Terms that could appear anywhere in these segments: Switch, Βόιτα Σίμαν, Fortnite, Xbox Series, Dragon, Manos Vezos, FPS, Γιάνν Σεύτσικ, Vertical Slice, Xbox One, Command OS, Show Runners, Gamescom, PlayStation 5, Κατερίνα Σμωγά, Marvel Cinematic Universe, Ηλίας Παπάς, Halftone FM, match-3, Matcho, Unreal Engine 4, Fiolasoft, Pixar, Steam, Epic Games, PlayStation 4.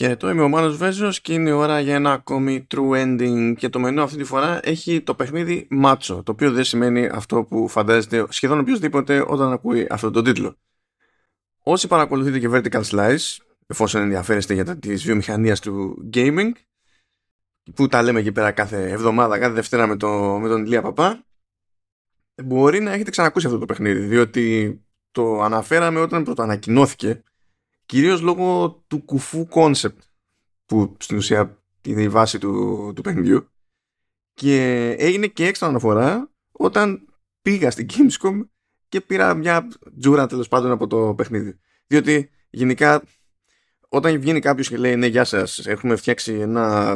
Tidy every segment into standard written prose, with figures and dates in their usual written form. Και το είμαι ο Manos Vezos και είναι η ώρα για ένα ακόμη true ending. Και το μενού αυτή τη φορά έχει το παιχνίδι Matcho, το οποίο δεν σημαίνει αυτό που φαντάζεται σχεδόν οποιοδήποτε όταν ακούει αυτόν τον τίτλο. Όσοι παρακολουθείτε και Vertical Slice, εφόσον ενδιαφέρεστε για τη βιομηχανία του gaming, που τα λέμε εκεί πέρα κάθε εβδομάδα, κάθε Δευτέρα με τον Ηλία Παπά, μπορεί να έχετε ξανακούσει αυτό το παιχνίδι, διότι το αναφέραμε όταν πρωτοανακοινώθηκε, κυρίως λόγω του κουφού concept που στην ουσία είναι η βάση του παιχνιδιού, και έγινε και έξτρα αναφορά όταν πήγα στην Gamescom και πήρα μια τζούρα τέλος πάντων από το παιχνίδι. Διότι γενικά όταν βγαίνει κάποιος και λέει ναι γεια σας, έχουμε φτιάξει ένα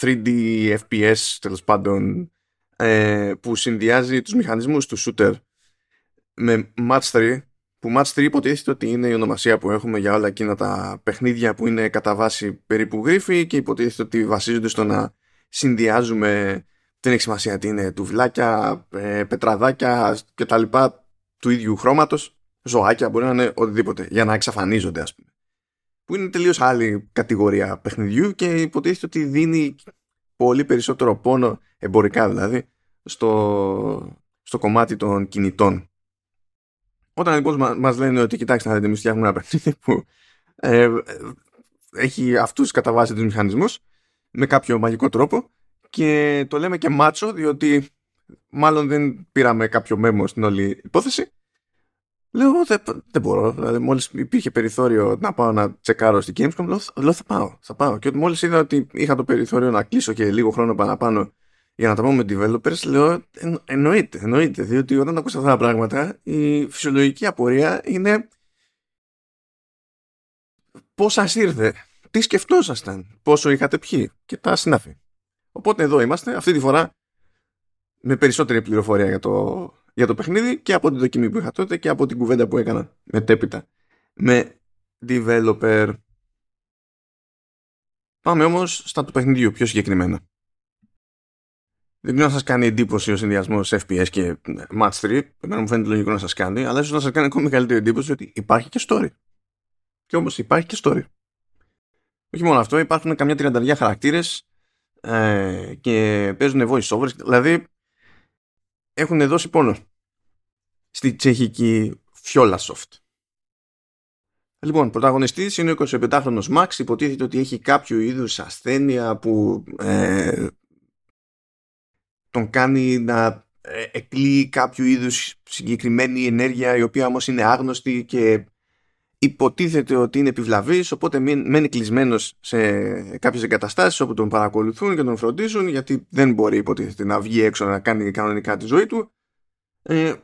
3D FPS τέλος πάντων που συνδυάζει τους μηχανισμούς του shooter με match-3, που match-3 υποτίθεται ότι είναι η ονομασία που έχουμε για όλα εκείνα τα παιχνίδια που είναι κατά βάση περίπου γρίφη και υποτίθεται ότι βασίζονται στο να συνδυάζουμε, δεν έχει σημασία τι είναι, τουβλάκια, πετραδάκια και τα λοιπά του ίδιου χρώματος, ζωάκια, μπορεί να είναι οτιδήποτε, για να εξαφανίζονται ας πούμε. Που είναι τελείως άλλη κατηγορία παιχνιδιού και υποτίθεται ότι δίνει πολύ περισσότερο πόνο, εμπορικά δηλαδή, στο κομμάτι των κινητών. Όταν λοιπόν μας λένε ότι κοιτάξτε να δείτε, εμείς φτιάχνουμε ένα παιχνίδι που έχει αυτούς κατά βάση τους μηχανισμούς με κάποιο μαγικό τρόπο και το λέμε και Matcho, διότι μάλλον δεν πήραμε κάποιο μέμο στην όλη υπόθεση, λέω δεν μπορώ, δηλαδή μόλις υπήρχε περιθώριο να πάω να τσεκάρω στην Gamescom, λέω θα πάω, και μόλις είδα ότι είχα το περιθώριο να κλείσω και λίγο χρόνο παραπάνω για να τα πούμε με developers, λέω εννοείται, διότι όταν ακούσα αυτά τα πράγματα η φυσιολογική απορία είναι πώς σας ήρθε, τι σκεφτόσασταν, πόσο είχατε πιει και τα συνάφη. Οπότε εδώ είμαστε, αυτή τη φορά με περισσότερη πληροφορία για το παιχνίδι και από την δοκιμή που είχα τότε και από την κουβέντα που έκανα μετέπειτα με developer. Πάμε όμως στα του παιχνιδιού πιο συγκεκριμένα. Δεν ξέρω να σας κάνει εντύπωση ο συνδυασμός FPS και match-3. Εμένα μου φαίνεται λογικό να σας κάνει, αλλά ίσως να σας κάνει ακόμη μεγαλύτερη εντύπωση ότι υπάρχει και story. Και όμως υπάρχει και story. Όχι μόνο αυτό, υπάρχουν καμιά 30 χαρακτήρες και παίζουν voice-overs. Δηλαδή, έχουν δώσει πόνο στη τσεχική Fiolasoft. Λοιπόν, πρωταγωνιστής είναι ο 25χρονος Max. Υποτίθεται ότι έχει κάποιο είδους ασθένεια που τον κάνει να εκλείει κάποιο είδους συγκεκριμένη ενέργεια, η οποία όμως είναι άγνωστη και υποτίθεται ότι είναι επιβλαβής, οπότε μένει κλεισμένος σε κάποιες εγκαταστάσεις όπου τον παρακολουθούν και τον φροντίζουν, γιατί δεν μπορεί υποτίθεται να βγει έξω να κάνει κανονικά τη ζωή του.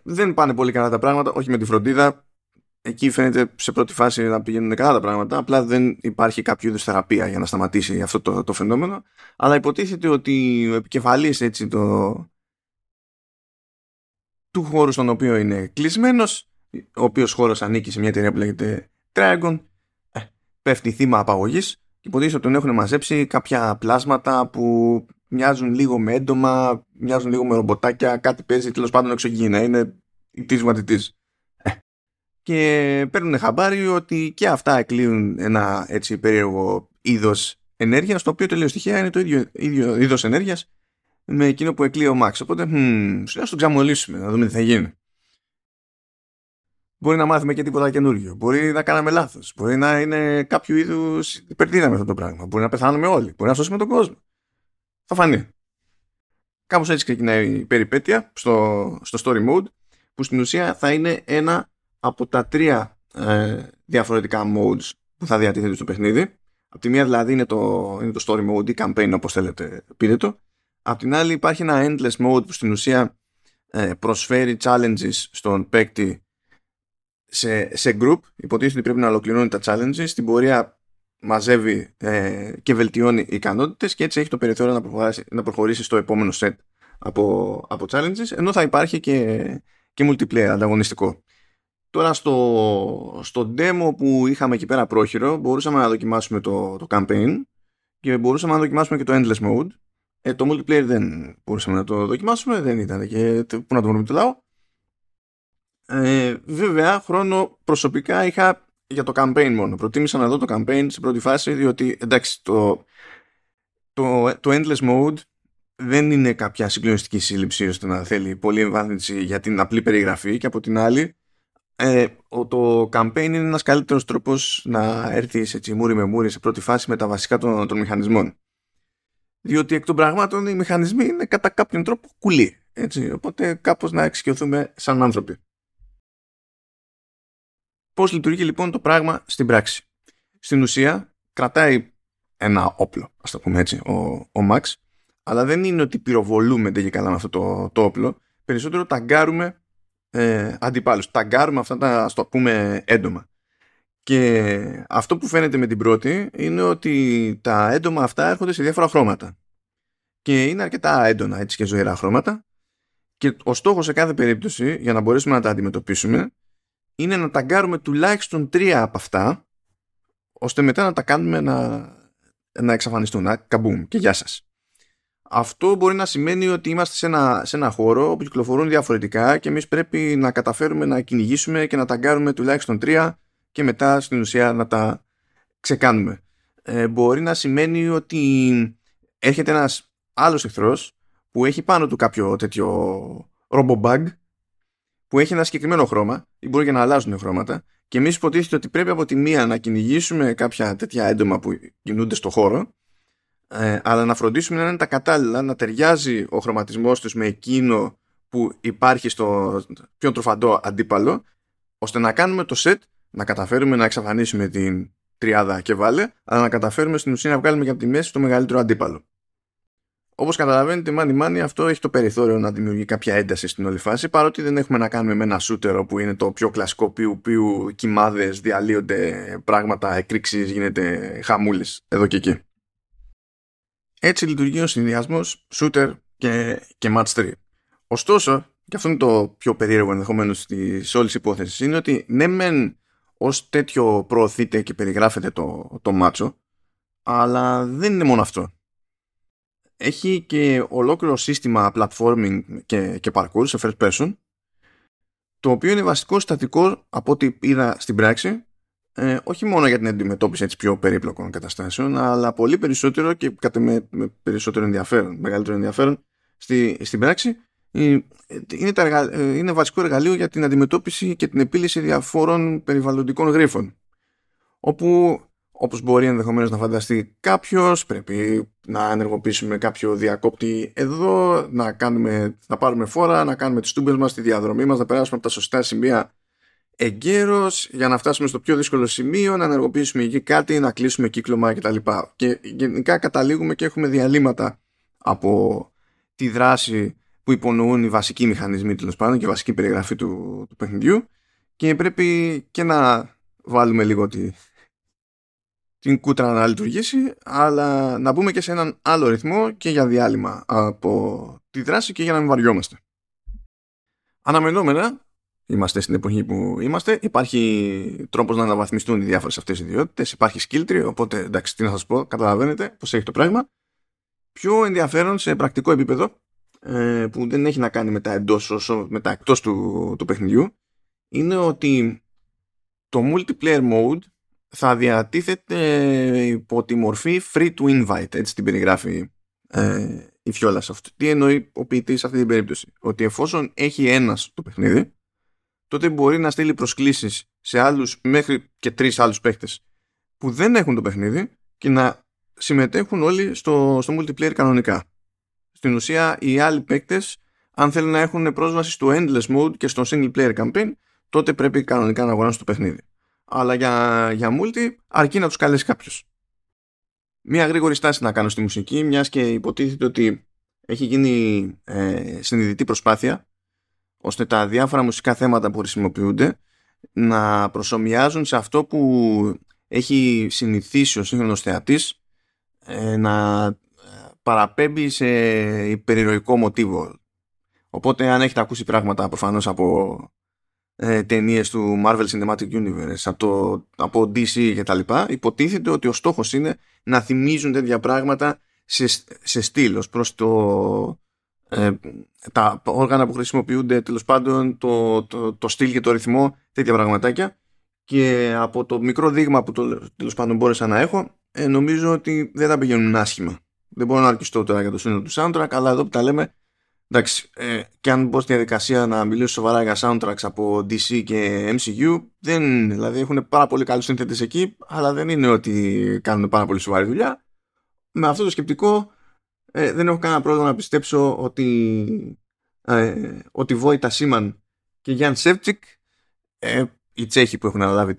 Δεν πάνε πολύ καλά τα πράγματα, όχι με τη φροντίδα. Εκεί φαίνεται σε πρώτη φάση να πηγαίνουν καλά τα πράγματα, απλά δεν υπάρχει κάποιο είδους θεραπεία για να σταματήσει αυτό το φαινόμενο. Αλλά υποτίθεται ότι ο επικεφαλής του χώρου στον οποίο είναι κλεισμένος, ο οποίος χώρος ανήκει σε μια εταιρεία που λέγεται Dragon, πέφτει θύμα απαγωγής. Υποτίθεται ότι τον έχουν μαζέψει κάποια πλάσματα που μοιάζουν λίγο με έντομα, μοιάζουν λίγο με ρομποτάκια, κάτι παίζει, τέλος πάντων εξωγήινα, είναι της ματιτής. Και παίρνουν χαμπάρι ότι και αυτά εκλείουν ένα έτσι περίεργο είδος ενέργειας, το οποίο τελείως τυχαία είναι το ίδιο είδος ενέργειας με εκείνο που εκλείει ο Max. Οπότε ας τον ξαμολύσουμε, να δούμε τι θα γίνει. Μπορεί να μάθουμε και τίποτα καινούργιο. Μπορεί να κάναμε λάθος. Μπορεί να είναι κάποιο είδους υπερδύναμη αυτό το πράγμα. Μπορεί να πεθάνουμε όλοι. Μπορεί να σώσουμε τον κόσμο. Θα φανεί. Κάπως έτσι ξεκινάει η περιπέτεια στο story mode, που στην ουσία θα είναι ένα από τα τρία διαφορετικά modes που θα διατίθεται στο παιχνίδι. Απ' τη μία δηλαδή είναι το story mode ή campaign, όπως θέλετε πείτε το. Απ' την άλλη υπάρχει ένα endless mode που στην ουσία προσφέρει challenges στον παίκτη σε group. Υποτίθεται ότι πρέπει να ολοκληρώνει τα challenges. Στην πορεία μαζεύει και βελτιώνει ικανότητες και έτσι έχει το περιθώριο να προχωρήσει στο επόμενο set από challenges. Ενώ θα υπάρχει και multiplayer ανταγωνιστικό. Τώρα στο demo που είχαμε εκεί πέρα πρόχειρο, μπορούσαμε να δοκιμάσουμε το campaign και μπορούσαμε να δοκιμάσουμε και το endless mode. Το multiplayer δεν μπορούσαμε να το δοκιμάσουμε, δεν ήταν και πού να το βρούμε το λαό. Βέβαια, χρόνο προσωπικά είχα για το campaign μόνο. Προτίμησα να δω το campaign στην πρώτη φάση, διότι εντάξει, το endless mode δεν είναι κάποια συγκλονιστική σύλληψη ώστε να θέλει πολλή εμβάθυνση για την απλή περιγραφή, και από την άλλη το campaign είναι ένας καλύτερος τρόπος να έρθεις έτσι μούρι με μούρι σε πρώτη φάση με τα βασικά των μηχανισμών. Διότι εκ των πραγμάτων οι μηχανισμοί είναι κατά κάποιον τρόπο κουλή. Έτσι, οπότε κάπως να εξοικειωθούμε σαν άνθρωποι. Πώς λειτουργεί λοιπόν το πράγμα στην πράξη? Στην ουσία κρατάει ένα όπλο, ας το πούμε έτσι, ο Max, αλλά δεν είναι ότι πυροβολούμε τελικά με αυτό το όπλο. Περισσότερο ταγκάρουμε αντιπάλους. Ταγκάρουμε αυτά τα, ας το πούμε, έντομα. Και αυτό που φαίνεται με την πρώτη είναι ότι τα έντομα αυτά έρχονται σε διάφορα χρώματα. Και είναι αρκετά έντονα, έτσι, και ζωηρά χρώματα. Και ο στόχος σε κάθε περίπτωση, για να μπορέσουμε να τα αντιμετωπίσουμε, είναι να ταγκάρουμε τουλάχιστον 3 από αυτά, ώστε μετά να τα κάνουμε να εξαφανιστούν. Να καμπούμ και γεια σας. Αυτό μπορεί να σημαίνει ότι είμαστε σε ένα χώρο που κυκλοφορούν διαφορετικά και εμείς πρέπει να καταφέρουμε να κυνηγήσουμε και να ταγκάρουμε τουλάχιστον 3 και μετά στην ουσία να τα ξεκάνουμε. Μπορεί να σημαίνει ότι έρχεται ένας άλλος εχθρός που έχει πάνω του κάποιο τέτοιο ρομπομπάγκ που έχει ένα συγκεκριμένο χρώμα ή μπορεί και να αλλάζουν χρώματα, και εμείς υποτίθεται ότι πρέπει από τη μία να κυνηγήσουμε κάποια τέτοια έντομα που κινούνται στο χώρο, αλλά να φροντίσουμε να είναι τα κατάλληλα, να ταιριάζει ο χρωματισμός τους με εκείνο που υπάρχει στο πιο τροφαντό αντίπαλο, ώστε να κάνουμε το set, να καταφέρουμε να εξαφανίσουμε την τριάδα και βάλε, αλλά να καταφέρουμε στην ουσία να βγάλουμε και από τη μέση το μεγαλύτερο αντίπαλο. Όπως καταλαβαίνετε, μάνι-μάνι, αυτό έχει το περιθώριο να δημιουργεί κάποια ένταση στην όλη φάση, παρότι δεν έχουμε να κάνουμε με ένα σούτερο που είναι το πιο κλασικό ποιου κοιμάδες διαλύονται πράγματα, εκρήξεις, γίνεται χαμούλης εδώ και εκεί. Έτσι λειτουργεί ο συνδυασμός shooter και match-3. Ωστόσο, και αυτό είναι το πιο περίεργο ενδεχομένως της όλης υπόθεσης, είναι ότι ναι μεν ως τέτοιο προωθείται και περιγράφεται το Matcho, αλλά δεν είναι μόνο αυτό. Έχει και ολόκληρο σύστημα platforming και parkour σε first person, το οποίο είναι βασικό συστατικό από ό,τι είδα στην πράξη, όχι μόνο για την αντιμετώπιση έτσι πιο περίπλοκων καταστάσεων, αλλά πολύ περισσότερο και με περισσότερο ενδιαφέρον, μεγαλύτερο ενδιαφέρον στην πράξη, είναι βασικό εργαλείο για την αντιμετώπιση και την επίλυση διαφόρων περιβαλλοντικών γρίφων, όπου, όπως μπορεί ενδεχομένως να φανταστεί κάποιος, πρέπει να ενεργοποιήσουμε κάποιο διακόπτη εδώ, να πάρουμε φόρα, να κάνουμε τις τούμπες μας, τη διαδρομή μας, να περάσουμε από τα σωστά σημεία εγκαίρως, για να φτάσουμε στο πιο δύσκολο σημείο, να ενεργοποιήσουμε εκεί κάτι, να κλείσουμε κύκλωμα κτλ. Και γενικά καταλήγουμε και έχουμε διαλύματα από τη δράση που υπονοούν οι βασικοί μηχανισμοί, τέλος πάντων, και η βασική περιγραφή του παιχνιδιού, και πρέπει και να βάλουμε λίγο την κούτρα να λειτουργήσει, αλλά να μπούμε και σε έναν άλλο ρυθμό και για διάλειμμα από τη δράση και για να μην βαριόμαστε. Αναμενόμενα, είμαστε στην εποχή που είμαστε, υπάρχει τρόπος να αναβαθμιστούν οι διάφορες αυτές οι ιδιότητες, υπάρχει skill tree, οπότε εντάξει, τι να σας πω, καταλαβαίνετε πως έχει το πράγμα. Πιο ενδιαφέρον σε πρακτικό επίπεδο, που δεν έχει να κάνει με τα εντός όσο με τα εκτός του παιχνιδιού, είναι ότι το multiplayer mode θα διατίθεται υπό τη μορφή free to invite, έτσι την περιγράφει η Fiolasoft. Τι εννοεί ο ποιητής σε αυτή την περίπτωση? Ότι εφόσον έχει ένας το παιχνίδι, τότε μπορεί να στείλει προσκλήσεις σε άλλους, μέχρι και 3 άλλους παίχτες που δεν έχουν το παιχνίδι, και να συμμετέχουν όλοι στο multiplayer κανονικά. Στην ουσία, οι άλλοι παίκτες, αν θέλουν να έχουν πρόσβαση στο endless mode και στο single player campaign, τότε πρέπει κανονικά να αγοράσουν το παιχνίδι. Αλλά για multi αρκεί να τους καλέσει κάποιος. Μία γρήγορη στάση να κάνω στη μουσική, μιας και υποτίθεται ότι έχει γίνει συνειδητή προσπάθεια ώστε τα διάφορα μουσικά θέματα που χρησιμοποιούνται να προσομοιάζουν σε αυτό που έχει συνηθίσει ο σύγχρονος θεατής να παραπέμπει σε υπερηρωικό μοτίβο. Οπότε, αν έχετε ακούσει πράγματα προφανώς από ταινίες του Marvel Cinematic Universe, από DC και τα λοιπά, υποτίθεται ότι ο στόχος είναι να θυμίζουν τέτοια πράγματα σε στυλ, ως προς τα όργανα που χρησιμοποιούνται, τέλος πάντων το στυλ και το ρυθμό, τέτοια πραγματάκια. και από το μικρό δείγμα που τέλος πάντων μπόρεσα να έχω, νομίζω ότι δεν θα πηγαίνουν άσχημα. Δεν μπορώ να αρκιστώ τώρα για το σύνολο του soundtrack, αλλά εδώ που τα λέμε, εντάξει, και αν μπω στη διαδικασία να μιλήσω σοβαρά για soundtracks από DC και MCU, δεν, δηλαδή έχουν πάρα πολύ καλούς συνθέτες εκεί, αλλά δεν είναι ότι κάνουν πάρα πολύ σοβαρή δουλειά. Με αυτό το σκεπτικό δεν έχω κανένα πρόβλημα να πιστέψω ότι Βόιτα Σίμαν και Γιάνν Σεύτσικ, οι Τσέχοι που έχουν αναλάβει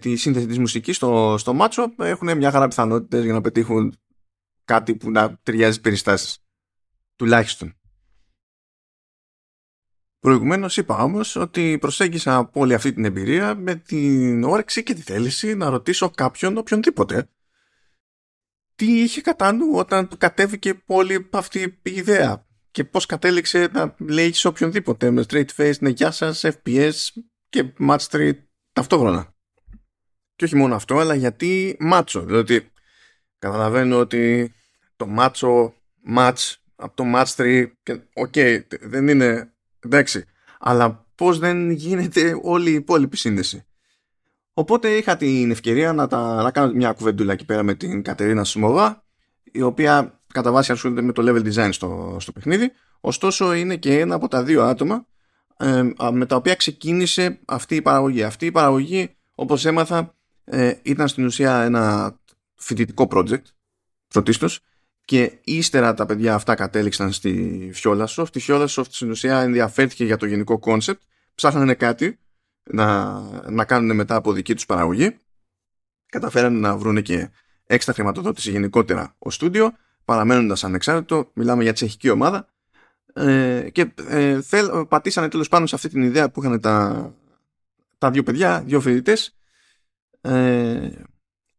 τη σύνθεση της μουσικής στο Matcho, έχουν μια χαρά πιθανότητες για να πετύχουν κάτι που να ταιριάζει περιστάσεις. Τουλάχιστον. Προηγουμένως είπα όμως ότι προσέγγισα από όλη αυτή την εμπειρία με την όρεξη και τη θέληση να ρωτήσω κάποιον, οποιονδήποτε, τι είχε κατά νου όταν του κατέβηκε όλη αυτή η ιδέα και πώς κατέληξε να λέει σε οποιονδήποτε με straight face, ναι γεια σας, FPS και match-3 ταυτόχρονα. Και όχι μόνο αυτό, αλλά γιατί Matcho. Δηλαδή καταλαβαίνω ότι το Matcho match από το match-3 και okay, δεν είναι εντάξει, αλλά πώς δεν γίνεται όλη η υπόλοιπη σύνδεση. Οπότε είχα την ευκαιρία να κάνω μια κουβεντούλα εκεί πέρα με την Κατερίνα Σμωγά, η οποία κατά βάση ασχολείται με το level design στο παιχνίδι, ωστόσο είναι και ένα από τα δύο άτομα με τα οποία ξεκίνησε αυτή η παραγωγή. Αυτή η παραγωγή, όπως έμαθα, ήταν στην ουσία ένα φοιτητικό project πρωτίστως, και ύστερα τα παιδιά αυτά κατέληξαν στη Fiolasoft. Η Fiolasoft στην ουσία ενδιαφέρθηκε για το γενικό concept, ψάχνανε κάτι να κάνουν μετά από δική τους παραγωγή, καταφέρανε να βρουν και έξτρα χρηματοδότηση γενικότερα ως στούντιο, παραμένοντας ανεξάρτητο, μιλάμε για τσεχική ομάδα, και πατήσανε τέλος πάνω σε αυτή την ιδέα που είχαν τα δύο παιδιά, δύο φοιτητές,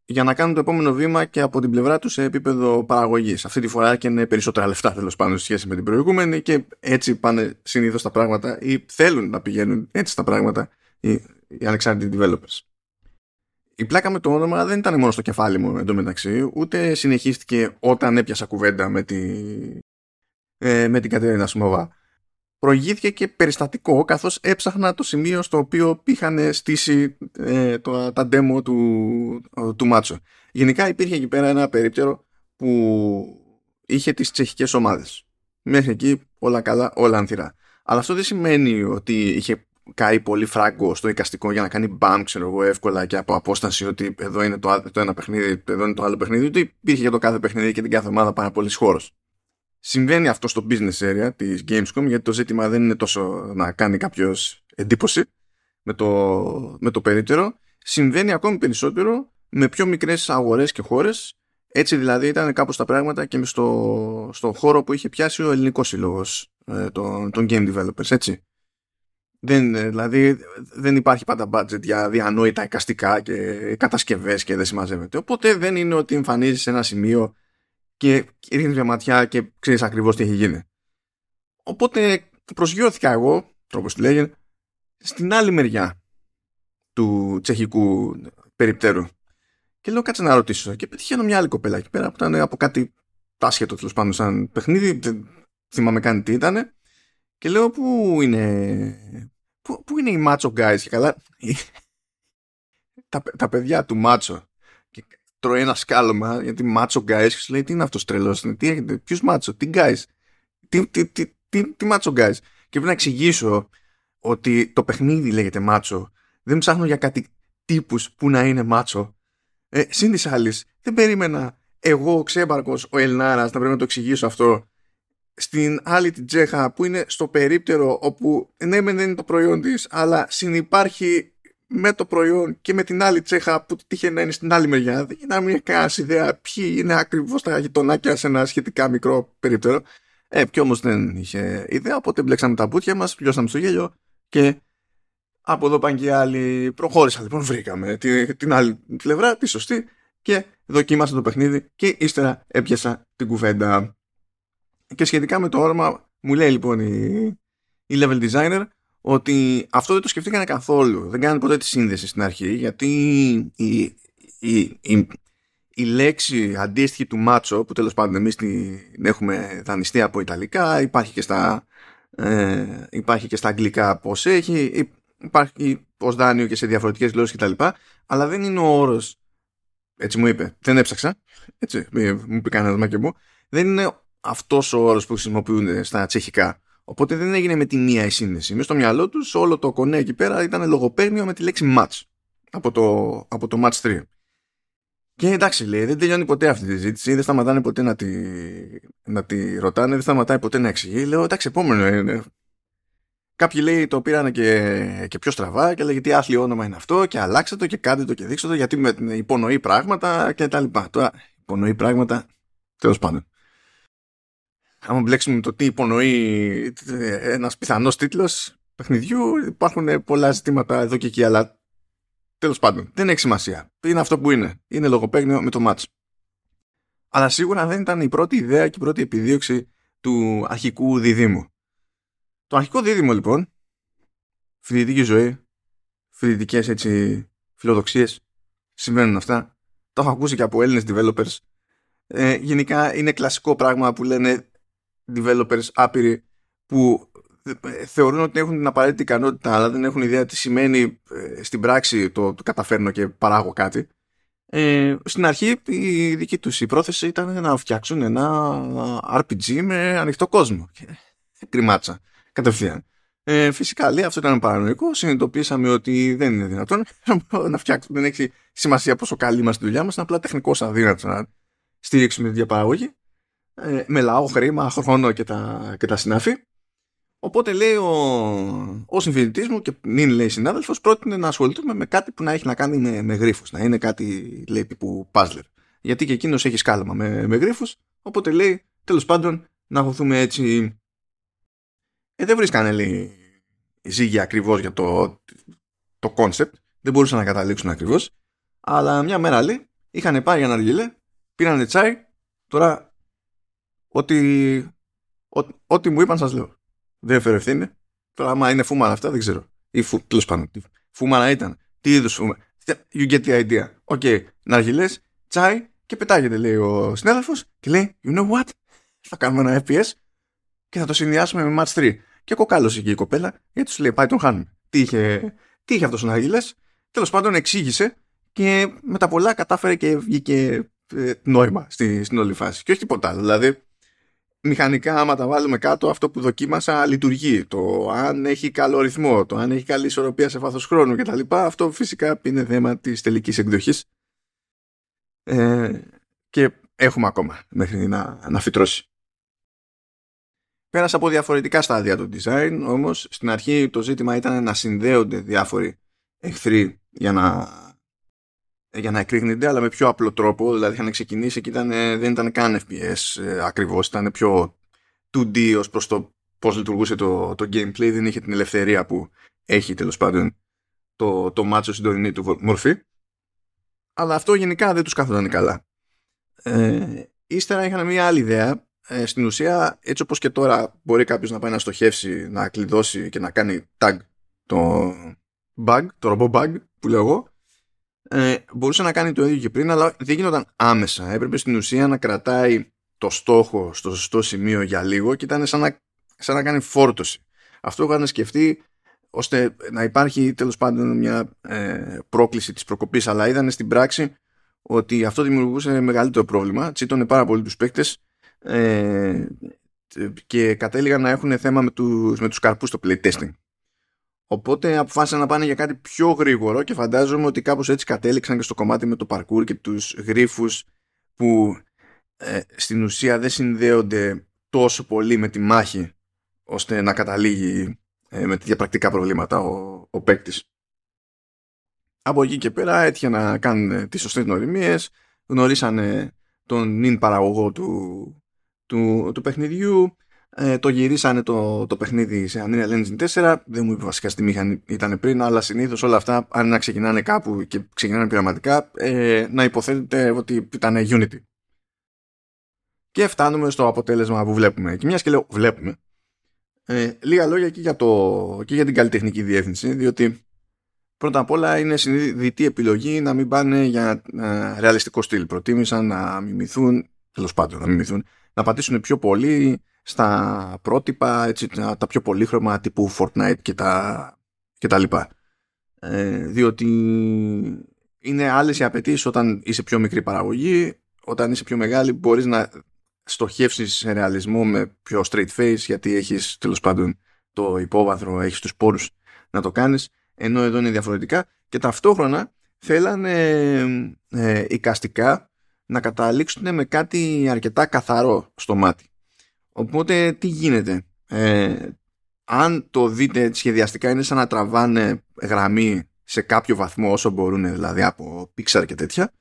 για να κάνουν το επόμενο βήμα και από την πλευρά τους σε επίπεδο παραγωγής. Αυτή τη φορά και είναι περισσότερα λεφτά τέλος πάντων σε σχέση με την προηγούμενη, και έτσι πάνε συνήθως τα πράγματα, ή θέλουν να πηγαίνουν έτσι τα πράγματα οι ανεξάρτητοι developers. Η πλάκα με το όνομα δεν ήταν μόνο στο κεφάλι μου εντωμεταξύ, ούτε συνεχίστηκε όταν έπιασα κουβέντα με την Κατερίνα Σμωγά. Προηγήθηκε και περιστατικό, καθώς έψαχνα το σημείο στο οποίο είχαν στήσει τα demo του Matcho. Γενικά υπήρχε εκεί πέρα ένα περίπτερο που είχε τις τσεχικές ομάδες. Μέχρι εκεί όλα καλά, όλα ανθυρά. Αλλά αυτό δεν σημαίνει ότι είχε καεί πολύ φράγκο στο εικαστικό για να κάνει μπαμ, ξέρω εγώ, εύκολα και από απόσταση, ότι εδώ είναι το ένα παιχνίδι, εδώ είναι το άλλο παιχνίδι. Ότι υπήρχε για το κάθε παιχνίδι και την κάθε ομάδα πάρα πολύ χώρος. Συμβαίνει αυτό στο business area της Gamescom, γιατί το ζήτημα δεν είναι τόσο να κάνει κάποιος εντύπωση με το περίπτερο. Συμβαίνει ακόμη περισσότερο με πιο μικρές αγορές και χώρες. Έτσι δηλαδή ήταν κάπως τα πράγματα και στον χώρο που είχε πιάσει ο ελληνικός σύλλογος των game developers, έτσι. Δηλαδή δεν υπάρχει πάντα budget για διανόητα εικαστικά και κατασκευές και δεν συμμαζεύεται. Οπότε δεν είναι ότι εμφανίζεις ένα σημείο και ρίχνεις μια ματιά και ξέρεις ακριβώς τι έχει γίνει. Οπότε προσγειώθηκα εγώ, τρόπος του λέγεται, στην άλλη μεριά του τσεχικού περιπτέρου. Και λέω, κάτσε να ρωτήσω. Και πετυχαίνω μια άλλη κοπέλα εκεί πέρα που ήταν από κάτι άσχετο τέλος πάντων, σαν παιχνίδι. Δεν θυμάμαι καν τι ήταν. Και λέω, πού είναι οι Matcho guys. Και καλά, τα παιδιά του Matcho. Τρώει ένα σκάλωμα, γιατί Matcho guys, σου λέει, τι είναι αυτός τρελός, τι έχετε, ποιους Matcho, τι guys, τι Matcho guys. Και πρέπει να εξηγήσω ότι το παιχνίδι λέγεται Matcho, δεν ψάχνω για κάτι τύπους που να είναι Matcho. Συν της άλλης, δεν περίμενα εγώ ο ξέμπαρκος, ο Ελνάρας, να πρέπει να το εξηγήσω αυτό στην άλλη την Τζέχα που είναι στο περίπτερο, όπου ναι μεν δεν είναι το προϊόν της, αλλά συνυπάρχει με το προϊόν και με την άλλη Τσέχα που τύχε να είναι στην άλλη μεριά. Δεν είναι μια καλή ιδέα ποιοι είναι ακριβώς τα γειτονάκια σε ένα σχετικά μικρό περίπτερο. Κι όμως δεν είχε ιδέα, οπότε μπλέξαμε τα μπουτια μας, πιώσαμε στο γέλιο και από εδώ πάνε και οι άλλοι. Προχώρησα λοιπόν, βρήκαμε την άλλη πλευρά, τη σωστή, και δοκίμασα το παιχνίδι και ύστερα έπιασα την κουβέντα. Και σχετικά με το όραμα μου λέει λοιπόν η level designer ότι αυτό δεν το σκεφτήκανε καθόλου. Δεν κάνανε ποτέ τη σύνδεση στην αρχή, γιατί η λέξη αντίστοιχη του Matcho, που τέλος πάντων εμείς την έχουμε δανειστεί από ιταλικά, υπάρχει και στα αγγλικά πώς έχει. υπάρχει ως δάνειο και σε διαφορετικές γλώσσες κτλ. Αλλά δεν είναι ο όρος. Έτσι μου είπε. Δεν έψαξα. Έτσι μου είπε κανένα και μου. Δεν είναι αυτός ο όρος που χρησιμοποιούν στα τσεχικά. Οπότε δεν έγινε με τη μία η σύνδεση. Μες στο μυαλό τους όλο το κονέ εκεί πέρα ήταν λογοπαίγνιο με τη λέξη match. Από το match-3. Και εντάξει, λέει, δεν τελειώνει ποτέ αυτή τη ζήτηση, δεν σταματάνε ποτέ να τη ρωτάνε, δεν σταματάει ποτέ να εξηγεί. Λέω, εντάξει, επόμενο είναι. Κάποιοι, λέει, το πήραν και πιο στραβά και λέγε τι άθλιο όνομα είναι αυτό και αλλάξτε το και κάντε το και δείξτε το γιατί με υπονοεί πράγματα κτλ. Τώρα, υπονοεί πράγματα, τέλος πάντων. Άμα μπλέξουμε το τι υπονοεί ένας πιθανός τίτλος παιχνιδιού, υπάρχουν πολλά ζητήματα εδώ και εκεί, αλλά τέλος πάντων, δεν έχει σημασία. Είναι αυτό που είναι. Είναι λογοπαίγνιο με το μάτς. Αλλά σίγουρα δεν ήταν η πρώτη ιδέα και η πρώτη επιδίωξη του αρχικού δίδυμου. Το αρχικό δίδυμο, λοιπόν, φοιτητική ζωή, φοιτητικές έτσι φιλοδοξίες, συμβαίνουν αυτά. Το έχω ακούσει και από Έλληνες developers. Γενικά είναι κλασικό πράγμα που λένε developers άπειροι που θεωρούν ότι έχουν την απαραίτητη ικανότητα αλλά δεν έχουν ιδέα τι σημαίνει στην πράξη το καταφέρνω και παράγω κάτι. Στην αρχή η δική τους η πρόθεση ήταν να φτιάξουν ένα RPG με ανοιχτό κόσμο. Κρυμάτσα κατευθείαν. Φυσικά, λέει, αυτό ήταν παρανοϊκό. Συνειδητοποίησαμε ότι δεν είναι δυνατόν να φτιάξουμε. Δεν έχει σημασία πόσο καλή είμαστε η δουλειά μας, είναι απλά τεχνικώς αδύνατο να στηρίξουμε τη διαπαραγωγή με λαό, χρήμα, χρόνο και τα συνάφη. Οπότε, λέει, ο συμφοιτητής μου και νυν, λέει, συνάδελφος, πρότεινε να ασχοληθούμε με κάτι που να έχει να κάνει με γρίφους. Να είναι κάτι, λέει, τύπου puzzler. Γιατί και εκείνος έχει σκάλωμα με γρίφους. Οπότε, λέει, τέλος πάντων, να αγωθούμε έτσι. Δεν βρίσκανε, λέει, ζύγια ακριβώς για το concept. Δεν μπορούσαν να καταλήξουν ακριβώς. Αλλά μια μέρα, λέει, είχαν πάρει ένα αργυλέ, πήρανε τσάι. Τώρα, ό,τι μου είπαν, σας λέω. Δεν έφερε ευθύνη. Τώρα, άμα είναι φούμαρα αυτά, δεν ξέρω. Ή τέλος πάντων, φούμαρα ήταν. Τι είδους φούμαρα. You get the idea. Οκ, ναργιλές, τσάι και πετάγεται, λέει ο συνάδελφος και λέει, you know what, θα κάνουμε ένα FPS και θα το συνδυάσουμε με match 3. Και κοκάλωσε και η κοπέλα, γιατί σου λέει, πάει τον χάνουμε. Τι είχε αυτός ο ναργιλές. Τέλος πάντων, εξήγησε και με τα πολλά κατάφερε και βγήκε νόημα στην όλη φάση. Και όχι τίποτα άλλο. Δηλαδή, μηχανικά, άμα τα βάλουμε κάτω, αυτό που δοκίμασα λειτουργεί. Το αν έχει καλό ρυθμό, το αν έχει καλή ισορροπία σε βάθος χρόνου κτλ. Αυτό φυσικά είναι θέμα της τελικής εκδοχής. Και έχουμε ακόμα μέχρι να φυτρώσει. Πέρασα από διαφορετικά στάδια του design, όμως στην αρχή το ζήτημα ήταν να συνδέονται διάφοροι εχθροί για να εκρήγνεται, αλλά με πιο απλό τρόπο. Δηλαδή είχαν ξεκινήσει και δεν ήταν καν FPS ακριβώς, ήταν πιο 2D ως προς το πώς λειτουργούσε το gameplay, δεν είχε την ελευθερία που έχει τέλος πάντων το μάτσο στην τωρινή του μορφή. Αλλά αυτό γενικά δεν τους κάθονταν καλά. Ύστερα είχαν μια άλλη ιδέα. Στην ουσία, έτσι όπως και τώρα μπορεί κάποιος να πάει να στοχεύσει, να κλειδώσει και να κάνει tag το ρομπό bug που λέω εγώ. Μπορούσε να κάνει το ίδιο και πριν, αλλά δεν γινόταν άμεσα. Έπρεπε στην ουσία να κρατάει το στόχο στο σωστό σημείο για λίγο και ήταν σαν να κάνει φόρτωση. Αυτό είχαν σκεφτεί ώστε να υπάρχει τέλος πάντων μια πρόκληση της προκοπής, αλλά είδαν στην πράξη ότι αυτό δημιουργούσε μεγαλύτερο πρόβλημα. Τσίτωνε πάρα πολύ τους παίκτες και κατέληγαν να έχουν θέμα με τους καρπούς στο playtesting. Οπότε αποφάσισαν να πάνε για κάτι πιο γρήγορο και φαντάζομαι ότι κάπως έτσι κατέληξαν και στο κομμάτι με το parkour και τους γρίφους που στην ουσία δεν συνδέονται τόσο πολύ με τη μάχη ώστε να καταλήγει με τέτοια πρακτικά προβλήματα ο παίκτης. Από εκεί και πέρα έτυχε να κάνουν τις σωστές γνωριμίες, γνωρίσανε τον νυν παραγωγό του παιχνιδιού. Το γυρίσανε το παιχνίδι σε Unreal Engine 4. Δεν μου είπε βασικά στη μηχανή ήταν πριν, αλλά συνήθως όλα αυτά, αν να ξεκινάνε κάπου και ξεκινάνε πειραματικά, να υποθέτεται ότι ήταν Unity. Και φτάνουμε στο αποτέλεσμα που βλέπουμε. Και μιας και λέω βλέπουμε, λίγα λόγια και για την καλλιτεχνική διεύθυνση, διότι πρώτα απ' όλα είναι συνειδητή επιλογή να μην πάνε για ρεαλιστικό στυλ. Προτίμησαν να μιμηθούν, τέλος πάντων να μιμηθούν, να πατήσουν πιο πολύ στα πρότυπα, έτσι, τα πιο πολύχρωμα τύπου Fortnite και τα κτλ. Διότι είναι άλλες οι απαιτήσεις όταν είσαι πιο μικρή παραγωγή. Όταν είσαι πιο μεγάλη μπορείς να στοχεύσεις σε ρεαλισμό με πιο straight face, γιατί έχεις τέλος πάντων το υπόβαθρο, έχεις τους πόρους να το κάνεις, ενώ εδώ είναι διαφορετικά. Και ταυτόχρονα θέλανε εικαστικά να καταλήξουν με κάτι αρκετά καθαρό στο μάτι. Οπότε τι γίνεται, αν το δείτε σχεδιαστικά είναι σαν να τραβάνε γραμμή σε κάποιο βαθμό όσο μπορούν, δηλαδή από Pixar και τέτοια,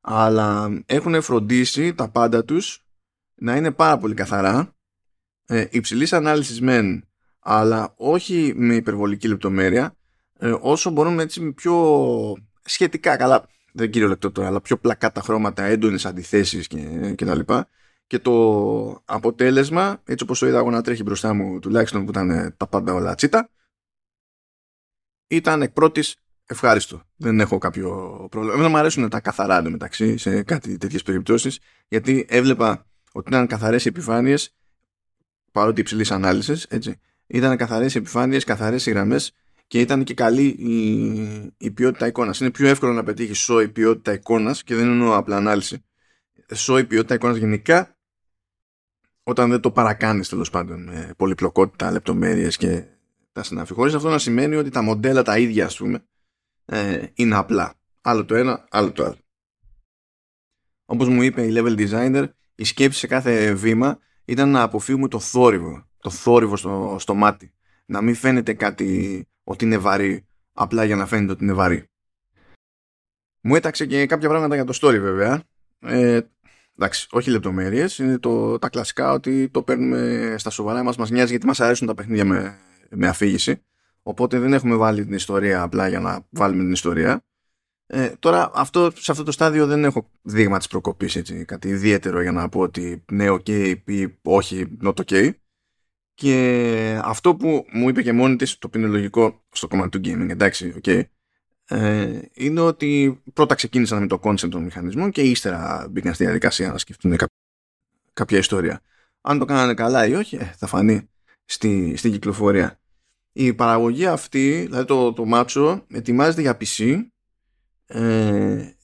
αλλά έχουν φροντίσει τα πάντα τους να είναι πάρα πολύ καθαρά, υψηλής ανάλυσης μεν, αλλά όχι με υπερβολική λεπτομέρεια, όσο μπορούμε έτσι πιο σχετικά καλά, δεν κυριολεκτό τώρα, αλλά πιο πλακάτα χρώματα, έντονες αντιθέσεις και τα λοιπά. Και το αποτέλεσμα, έτσι όπως το είδα εγώ να τρέχει μπροστά μου, τουλάχιστον που ήταν τα πάντα όλα τσίτα, ήταν εκ πρώτης ευχάριστο. Δεν έχω κάποιο πρόβλημα. Δεν μου αρέσουν τα καθαρά εντωμεταξύ σε κάτι τέτοιες περιπτώσεις, γιατί έβλεπα ότι ήταν καθαρές οι επιφάνειες, παρότι υψηλής ανάλυσης, έτσι. Ήταν καθαρές οι επιφάνειες, καθαρές οι γραμμές και ήταν και καλή η ποιότητα εικόνας. Είναι πιο εύκολο να πετύχεις σόι ποιότητα εικόνας, και δεν εννοώ απλά ανάλυση. Σόι ποιότητα εικόνας γενικά, όταν δεν το παρακάνεις τέλος πάντων με πολυπλοκότητα, λεπτομέρειες και τα συναφή. Χωρίς αυτό να σημαίνει ότι τα μοντέλα τα ίδια, ας πούμε, είναι απλά. Άλλο το ένα, άλλο το άλλο. Όπως μου είπε η level designer, η σκέψη σε κάθε βήμα ήταν να αποφύγουμε το θόρυβο. Το θόρυβο στο μάτι. Να μην φαίνεται κάτι ότι είναι βαρύ, απλά για να φαίνεται ότι είναι βαρύ. Μου έταξε και κάποια πράγματα για το story, βέβαια. Εντάξει, όχι λεπτομέρειες. Είναι τα κλασικά ότι το παίρνουμε στα σοβαρά. Μας νοιάζει γιατί μας αρέσουν τα παιχνίδια με αφήγηση. Οπότε δεν έχουμε βάλει την ιστορία απλά για να βάλουμε την ιστορία. Τώρα σε αυτό το στάδιο δεν έχω δείγμα της προκοπής, έτσι, κάτι ιδιαίτερο για να πω ότι ναι, ok, ή όχι, not ok. Και αυτό που μου είπε και μόνη της, το ποινολογικό στο κομμάτι του gaming, εντάξει, ok, είναι ότι πρώτα ξεκίνησαν με το concept των μηχανισμών και ύστερα μπήκαν στη διαδικασία να σκεφτούν κάποια ιστορία. Αν το κάνανε καλά ή όχι, θα φανεί στην κυκλοφορία. Η παραγωγή αυτή, δηλαδή το Matcho, ετοιμάζεται για PC.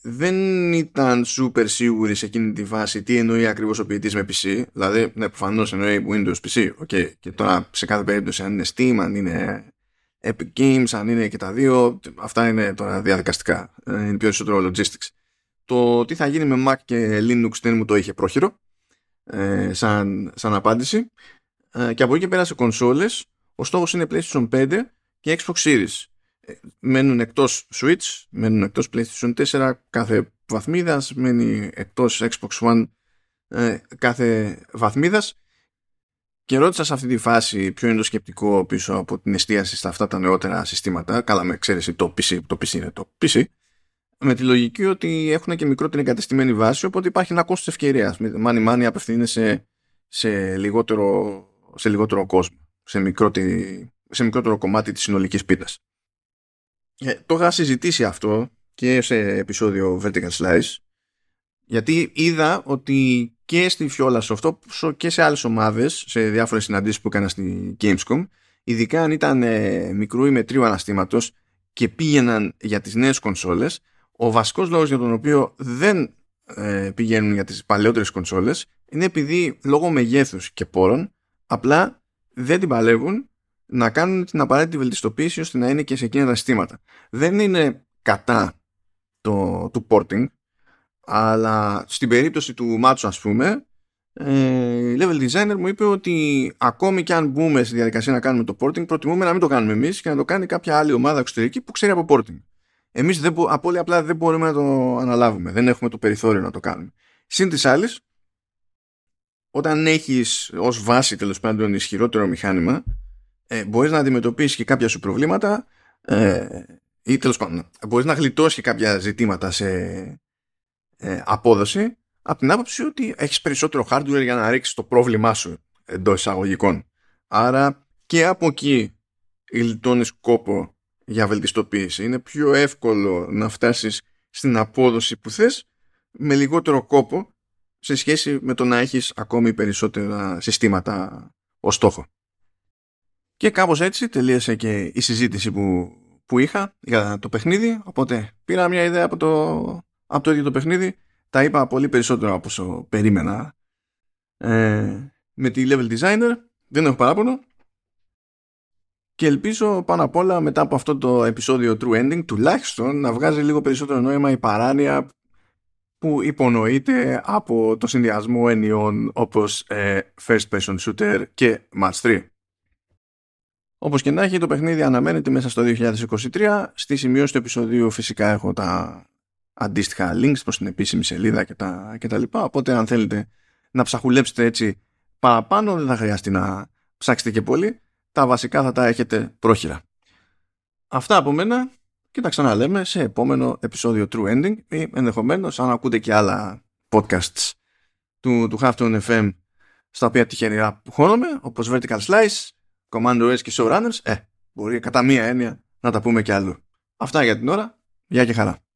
Δεν ήταν super σίγουροι σε εκείνη τη φάση τι εννοεί ακριβώς ο ποιητής με PC. Δηλαδή, ναι, προφανώς εννοεί Windows PC, okay. Και τώρα σε κάθε περίπτωση, αν είναι Steam, αν είναι Epic Games, αν είναι και τα δύο, αυτά είναι τώρα διαδικαστικά, είναι περισσότερο logistics. Το τι θα γίνει με Mac και Linux δεν μου το είχε πρόχειρο σαν απάντηση, και από εκεί και πέρα σε κονσόλες ο στόχος είναι PlayStation 5 και Xbox Series. Μένουν εκτός Switch, μένουν εκτός PlayStation 4 κάθε βαθμίδας, μένει εκτός Xbox One κάθε βαθμίδας. Και ρώτησα σε αυτή τη φάση ποιο είναι το σκεπτικό πίσω από την εστίαση στα αυτά τα νεότερα συστήματα, καλά με εξαίρεση το PC είναι το PC, με τη λογική ότι έχουν και μικρότερη εγκατεστημένη βάση, οπότε υπάρχει ένα κόστος ευκαιρίας. Μάνι απευθύνεται σε λιγότερο κόσμο, σε μικρότερο κομμάτι της συνολικής πίτας. Το είχα συζητήσει αυτό και σε επεισόδιο Vertical Slice, γιατί είδα ότι και στη Fiolasoft και σε άλλες ομάδες, σε διάφορες συναντήσεις που έκανα στη Gamescom, ειδικά αν ήταν μικρού ή μετρίου αναστήματος και πήγαιναν για τις νέες κονσόλες, ο βασικός λόγος για τον οποίο δεν πηγαίνουν για τις παλαιότερες κονσόλες είναι επειδή λόγω μεγέθους και πόρων απλά δεν την παλεύουν να κάνουν την απαραίτητη βελτιστοποίηση ώστε να είναι και σε εκείνα τα συστήματα. Δεν είναι κατά του porting, αλλά στην περίπτωση του Matcho, ας πούμε, η level designer μου είπε ότι ακόμη και αν μπούμε στη διαδικασία να κάνουμε το porting, προτιμούμε να μην το κάνουμε εμείς και να το κάνει κάποια άλλη ομάδα εξωτερική που ξέρει από porting. Εμείς απλά δεν μπορούμε να το αναλάβουμε, δεν έχουμε το περιθώριο να το κάνουμε. Συν της άλλης, όταν έχεις ως βάση τέλος πάντων ισχυρότερο μηχάνημα, μπορείς να αντιμετωπίσεις και κάποια σου προβλήματα, ή τέλος πάντων μπορείς να γλιτώσεις και κάποια ζητήματα σε απόδοση, από την άποψη ότι έχεις περισσότερο hardware για να ρίξεις το πρόβλημά σου εντός εισαγωγικών. Άρα και από εκεί γλιτώνεις κόπο για βελτιστοποίηση. Είναι πιο εύκολο να φτάσεις στην απόδοση που θες με λιγότερο κόπο σε σχέση με το να έχεις ακόμη περισσότερα συστήματα ως στόχο. Και κάπως έτσι τελείωσε και η συζήτηση που που είχα για το παιχνίδι, οπότε πήρα μια ιδέα από το ίδιο το παιχνίδι. Τα είπα πολύ περισσότερο από όσο περίμενα με τη level designer. Δεν έχω παράπονο. Και ελπίζω πάνω απ' όλα μετά από αυτό το επεισόδιο True Ending τουλάχιστον να βγάζει λίγο περισσότερο νόημα η παράνοια που υπονοείται από το συνδυασμό ενιών όπως First Person Shooter και Match 3. Όπως και να έχει, το παιχνίδι αναμένεται μέσα στο 2023. Στη σημείωση του επεισοδίου φυσικά έχω τα αντίστοιχα links προς την επίσημη σελίδα και τα λοιπά. Οπότε αν θέλετε να ψαχουλέψετε έτσι παραπάνω, δεν θα χρειαστεί να ψάξετε και πολύ. Τα βασικά θα τα έχετε πρόχειρα. Αυτά από μένα και τα ξαναλέμε σε επόμενο επεισόδιο True Ending ή ενδεχομένως αν ακούτε και άλλα podcasts του Halftone FM στα οποία τυχερά που χώνομαι, όπως Vertical Slice, Command OS και Show Runners, μπορεί κατά μία έννοια να τα πούμε και αλλού. Αυτά για την ώρα. Γεια και χαρά.